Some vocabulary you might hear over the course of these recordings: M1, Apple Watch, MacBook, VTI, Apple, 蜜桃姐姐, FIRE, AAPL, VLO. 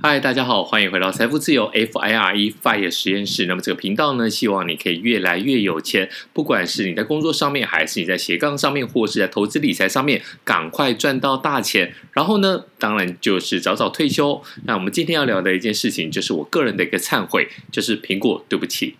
嗨，大家好，欢迎回到财富自由 FIRE FIRE 实验室。那么这个频道呢，希望你可以越来越有钱，不管是你在工作上面，还是你在斜杠上面，或是在投资理财上面，赶快赚到大钱。然后呢，当然就是早早退休。那我们今天要聊的一件事情，就是我个人的一个忏悔，就是苹果，对不起。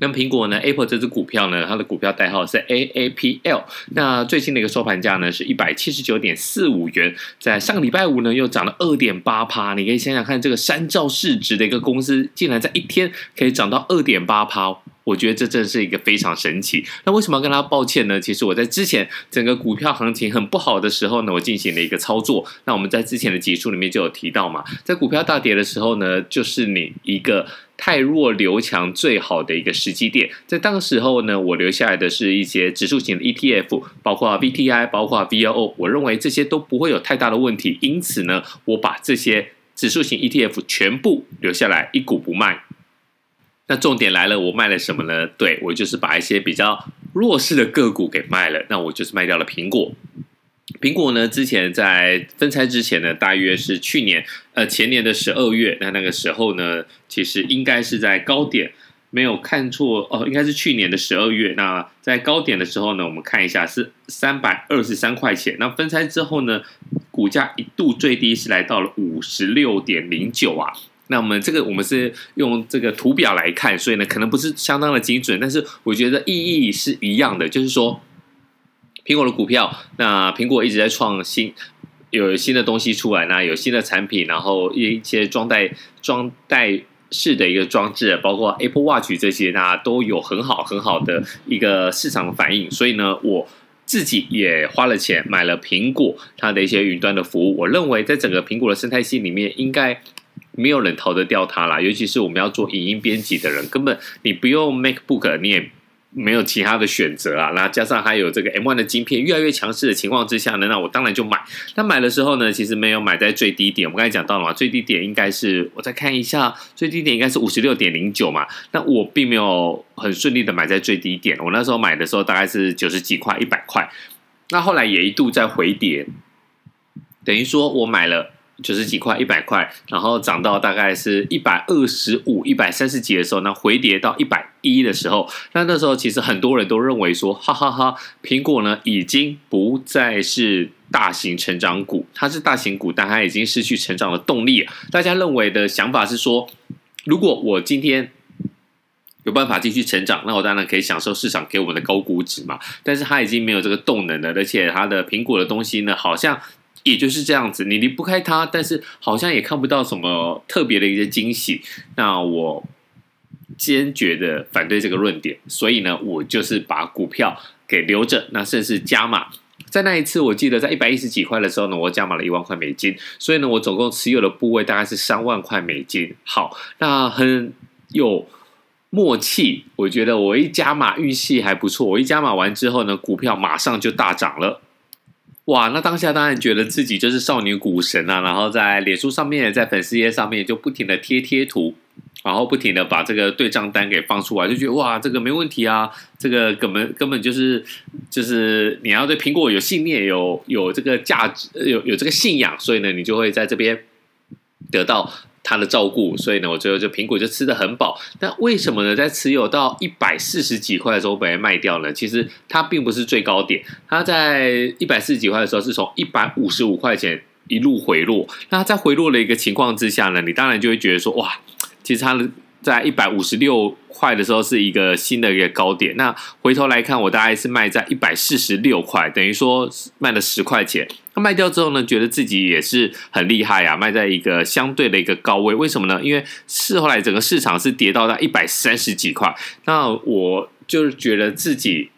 那苹果呢 Apple 这支股票呢，它的股票代号是 AAPL， 那最新的一个收盘价呢是 179.45 元，在上个礼拜五呢又涨了 2.8%， 你可以想想看，这个山兆市值的一个公司竟然在一天可以涨到 2.8%，我觉得这真是一个非常神奇。那为什么要跟他抱歉呢？其实我在之前整个股票行情很不好的时候呢，我进行了一个操作。那我们在之前的集数里面就有提到嘛，在股票大跌的时候呢，就是你一个汰弱留强最好的一个时机点。在当时候呢，我留下来的是一些指数型的 ETF， 包括 VTI， 包括 VLO， 我认为这些都不会有太大的问题，因此呢，我把这些指数型 ETF 全部留下来，一股不卖。那重点来了，我卖了什么呢？对，我就是把一些比较弱势的个股给卖了，那我就是卖掉了苹果。苹果呢，之前在分拆之前呢，大约是前年的12月，那个时候呢，其实应该是在高点，没有看错哦，应该是去年的12月。那在高点的时候呢，我们看一下是323块钱。那分拆之后呢，股价一度最低是来到了 56.09 啊。那我们是用这个图表来看，所以呢可能不是相当的精准，但是我觉得意义是一样的，就是说苹果的股票，那苹果一直在创新，有新的东西出来呢，有新的产品，然后一些装袋式的一个装置，包括 Apple Watch 这些呢，都有很好的一个市场的反应，所以呢我自己也花了钱买了苹果它的一些云端的服务。我认为在整个苹果的生态系里面，应该没有人逃得掉它啦，尤其是我们要做影音编辑的人，根本你不用 MacBook， 你也没有其他的选择啊。那加上还有这个 M1 的晶片越来越强势的情况之下呢，那我当然就买。那买的时候呢，其实没有买在最低点，我们刚才讲到了嘛，最低点应该是，我再看一下，最低点应该是 56.09 嘛。那我并没有很顺利的买在最低点，我那时候买的时候大概是90几块、100块。那后来也一度在回跌，等于说我买了90几块、100块，然后涨到大概是125、130几的时候，那回跌到110的时候，那时候其实很多人都认为说，哈，苹果呢已经不再是大型成长股，它是大型股，但它已经失去成长的动力了。大家认为的想法是说，如果我今天有办法继续成长，那我当然可以享受市场给我们的高估值嘛。但是它已经没有这个动能了，而且它的苹果的东西呢，好像也就是这样子，你离不开它，但是好像也看不到什么特别的一些惊喜。那我坚决的反对这个论点，所以呢，我就是把股票给留着，那甚至加码。在那一次，我记得在110几块的时候呢，我加码了1万块美金，所以呢，我总共持有的部位大概是3万块美金。好，那很有默契，我觉得我一加码运气还不错，我一加码完之后呢，股票马上就大涨了。哇，那当下当然觉得自己就是少女股神啊，然后在脸书上面，在粉丝页上面就不停的贴图，然后不停的把这个对账单给放出来，就觉得哇，这个没问题啊，这个根本就是你要对苹果有信念，有这个价值，有这个信仰，所以呢你就会在这边得到它的照顾，所以呢我最后就苹果就吃得很饱。那为什么呢？在持有到140几块的时候把它卖掉呢？其实它并不是最高点，它在140几块的时候是从155块钱一路回落。那在回落的一个情况之下呢，你当然就会觉得说，哇，其实它在156块的时候是一个新的一个高点。那回头来看，我大概是卖在146块，等于说卖了10块钱。他卖掉之后呢，觉得自己也是很厉害啊，卖在一个相对的一个高位。为什么呢？因为后来整个市场是跌到130几块，那我就是觉得自己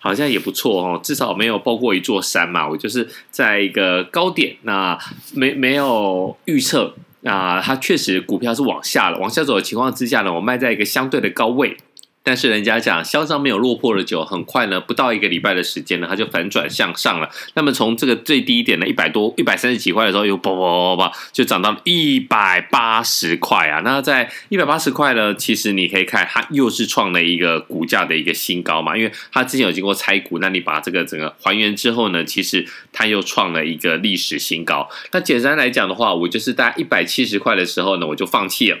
好像也不错哦，至少没有爆过一座山嘛。我就是在一个高点，那没有预测，那它确实股票是往下走的情况之下呢，我卖在一个相对的高位。但是人家讲嚣张没有落魄的久，很快呢不到一个礼拜的时间呢，它就反转向上了。那么从这个最低点的130几块的时候，又就涨到180块啊。那在180块呢，其实你可以看它又是创了一个股价的一个新高嘛，因为它之前有经过拆股，那你把这个整个还原之后呢，其实它又创了一个历史新高。那简单来讲的话，我就是大概170块的时候呢，我就放弃了。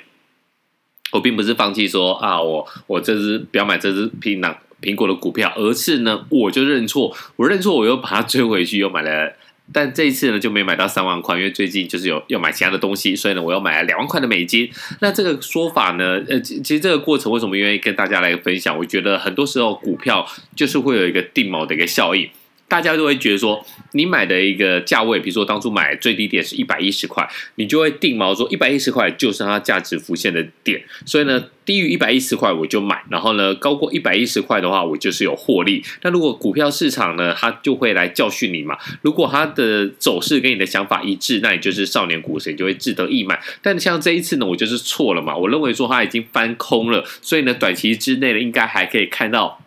我并不是放弃说啊，我这只不要买这只苹果的股票，而是呢我就认错，我又把它追回去，又买了。但这一次呢就没买到3万块，因为最近就是有要买其他的东西，所以呢我又买了2万块的美金。那这个说法呢其实这个过程为什么愿意跟大家来分享，我觉得很多时候股票就是会有一个定锚的一个效应。大家都会觉得说，你买的一个价位，比如说当初买最低点是110块，你就会定锚说110块就是它价值浮现的点，所以呢，低于110块我就买，然后呢，高过110块的话，我就是有获利。那如果股票市场呢，它就会来教训你嘛。如果它的走势跟你的想法一致，那你就是少年股神，你就会志得意满。但像这一次呢，我就是错了嘛，我认为说它已经翻空了，所以呢，短期之内呢，应该还可以看到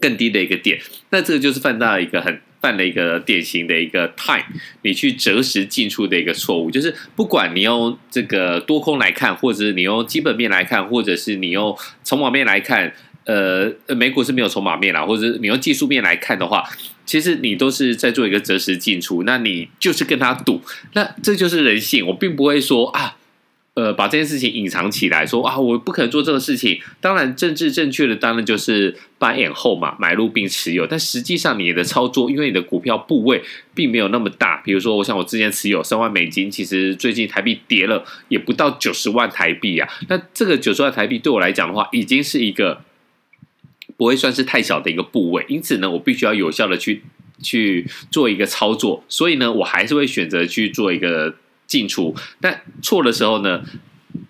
更低的一个点，那这个就是犯了一个典型的一个 time， 你去择时进出的一个错误，就是不管你用这个多空来看，或者是你用基本面来看，或者是你用筹码面来看，美股是没有筹码面啦，或者是你用技术面来看的话，其实你都是在做一个择时进出，那你就是跟他赌，那这就是人性，我并不会说啊。把这件事情隐藏起来说啊，我不可能做这个事情。当然，政治正确的当然就是 buy and hold 嘛，买入并持有。但实际上你的操作，因为你的股票部位并没有那么大。比如说，我像我之前持有3万美金，其实最近台币跌了，也不到90万台币啊。那这个90万台币对我来讲的话，已经是一个不会算是太小的一个部位。因此呢，我必须要有效的去做一个操作。所以呢，我还是会选择去做一个进出，但错的时候呢，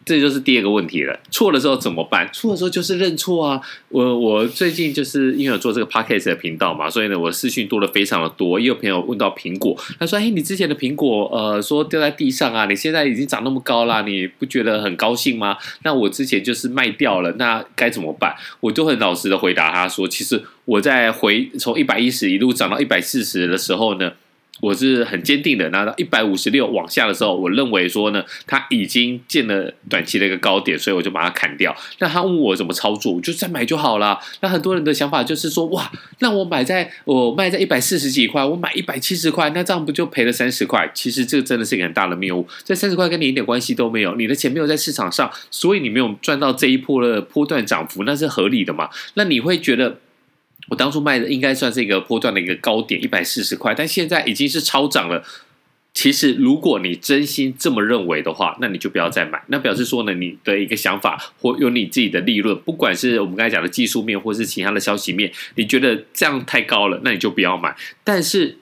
这就是第二个问题了。错的时候怎么办？错的时候就是认错啊。我最近就是因为有做这个 podcast 的频道嘛，所以呢，我私讯多了非常的多。也有朋友问到苹果，他说：“哎，你之前的苹果，说掉在地上啊，你现在已经长那么高啦，你不觉得很高兴吗？”那我之前就是卖掉了，那该怎么办？我就很老实的回答他说：“其实我在从110一路涨到140的时候呢。”我是很坚定的，拿到156往下的时候，我认为说呢，它已经见了短期的一个高点，所以我就把它砍掉。那他问我怎么操作，我就再买就好了。那很多人的想法就是说，哇，那我卖在140几块，我买170块，那这样不就赔了30块？其实这真的是一个很大的谬误，这30块跟你一点关系都没有，你的钱没有在市场上，所以你没有赚到这一波的波段涨幅，那是合理的嘛？那你会觉得？我当初卖的应该算是一个波段的一个高点140块，但现在已经是超涨了。其实如果你真心这么认为的话，那你就不要再买，那表示说呢，你的一个想法或有你自己的利润，不管是我们刚才讲的技术面或是其他的消息面，你觉得这样太高了，那你就不要买。但是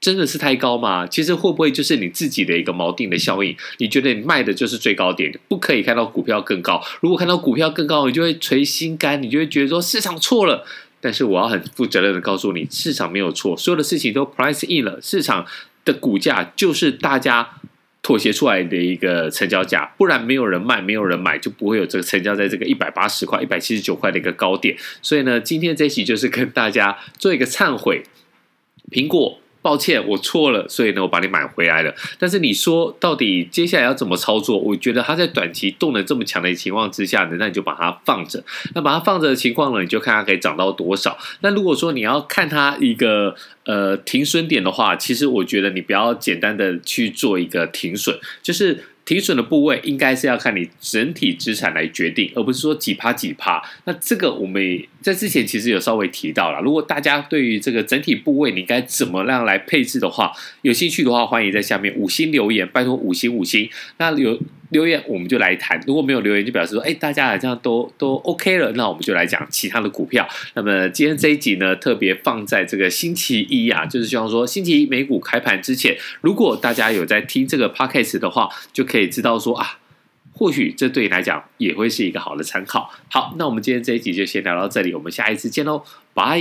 真的是太高吗？其实会不会就是你自己的一个锚定的效应？你觉得你卖的就是最高点，不可以看到股票更高。如果看到股票更高，你就会捶心肝，你就会觉得说市场错了。但是我要很负责任的告诉你，市场没有错，所有的事情都 price in 了，市场的股价就是大家妥协出来的一个成交价，不然没有人卖，没有人买，就不会有这个成交在这个180块、179块的一个高点。所以呢，今天这一期就是跟大家做一个忏悔，苹果。抱歉，我错了，所以呢，我把你买回来了。但是你说到底接下来要怎么操作？我觉得它在短期动能这么强的情况之下呢，那你就把它放着。那把它放着的情况呢，你就看它可以涨到多少。那如果说你要看它一个停损点的话，其实我觉得你不要简单的去做一个停损，就是。停损的部位应该是要看你整体资产来决定，而不是说几%。那这个我们在之前其实有稍微提到了，如果大家对于这个整体部位你该怎么样来配置的话，有兴趣的话，欢迎在下面5星留言，拜托5星。那有留言我们就来谈，如果没有留言就表示说，哎，大家好像都 OK 了，那我们就来讲其他的股票。那么今天这一集呢，特别放在这个星期一啊，就是希望说星期一美股开盘之前，如果大家有在听这个 podcast 的话，就可以知道说啊，或许这对你来讲也会是一个好的参考。好，那我们今天这一集就先聊到这里，我们下一次见喽，拜。